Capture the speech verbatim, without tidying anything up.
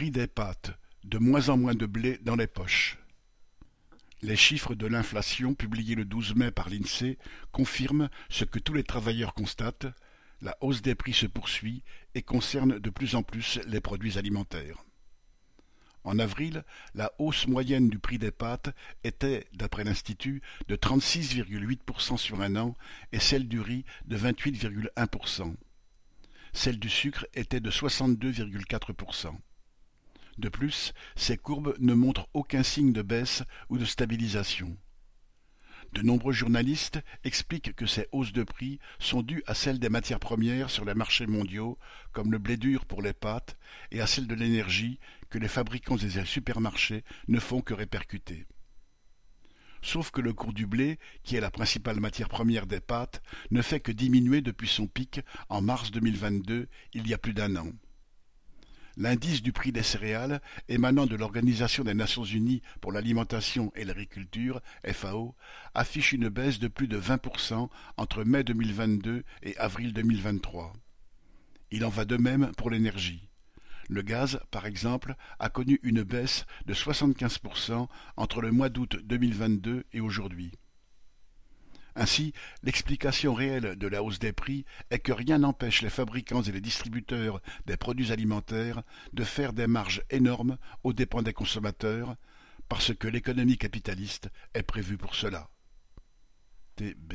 prix des pâtes, de moins en moins de blé dans les poches. Les chiffres de l'inflation publiés le douze mai par l'INSEE confirment ce que tous les travailleurs constatent, la hausse des prix se poursuit et concerne de plus en plus les produits alimentaires. En avril, la hausse moyenne du prix des pâtes était, d'après l'Institut, de trente-six virgule huit pour cent sur un an et celle du riz de vingt-huit virgule un pour cent. Celle du sucre était de soixante-deux virgule quatre pour cent. De plus, ces courbes ne montrent aucun signe de baisse ou de stabilisation. De nombreux journalistes expliquent que ces hausses de prix sont dues à celles des matières premières sur les marchés mondiaux, comme le blé dur pour les pâtes, et à celles de l'énergie que les fabricants et les supermarchés ne font que répercuter. Sauf que le cours du blé, qui est la principale matière première des pâtes, ne fait que diminuer depuis son pic en mars deux mille vingt-deux, il y a plus d'un an. L'indice du prix des céréales, émanant de l'Organisation des Nations Unies pour l'alimentation et l'agriculture, F A O, affiche une baisse de plus de vingt pour cent entre mai deux mille vingt-deux et avril deux mille vingt-trois. Il en va de même pour l'énergie. Le gaz, par exemple, a connu une baisse de soixante-quinze pour cent entre le mois d'août deux mille vingt-deux et aujourd'hui. Ainsi, l'explication réelle de la hausse des prix est que rien n'empêche les fabricants et les distributeurs des produits alimentaires de faire des marges énormes aux dépens des consommateurs, parce que l'économie capitaliste est prévue pour cela. T B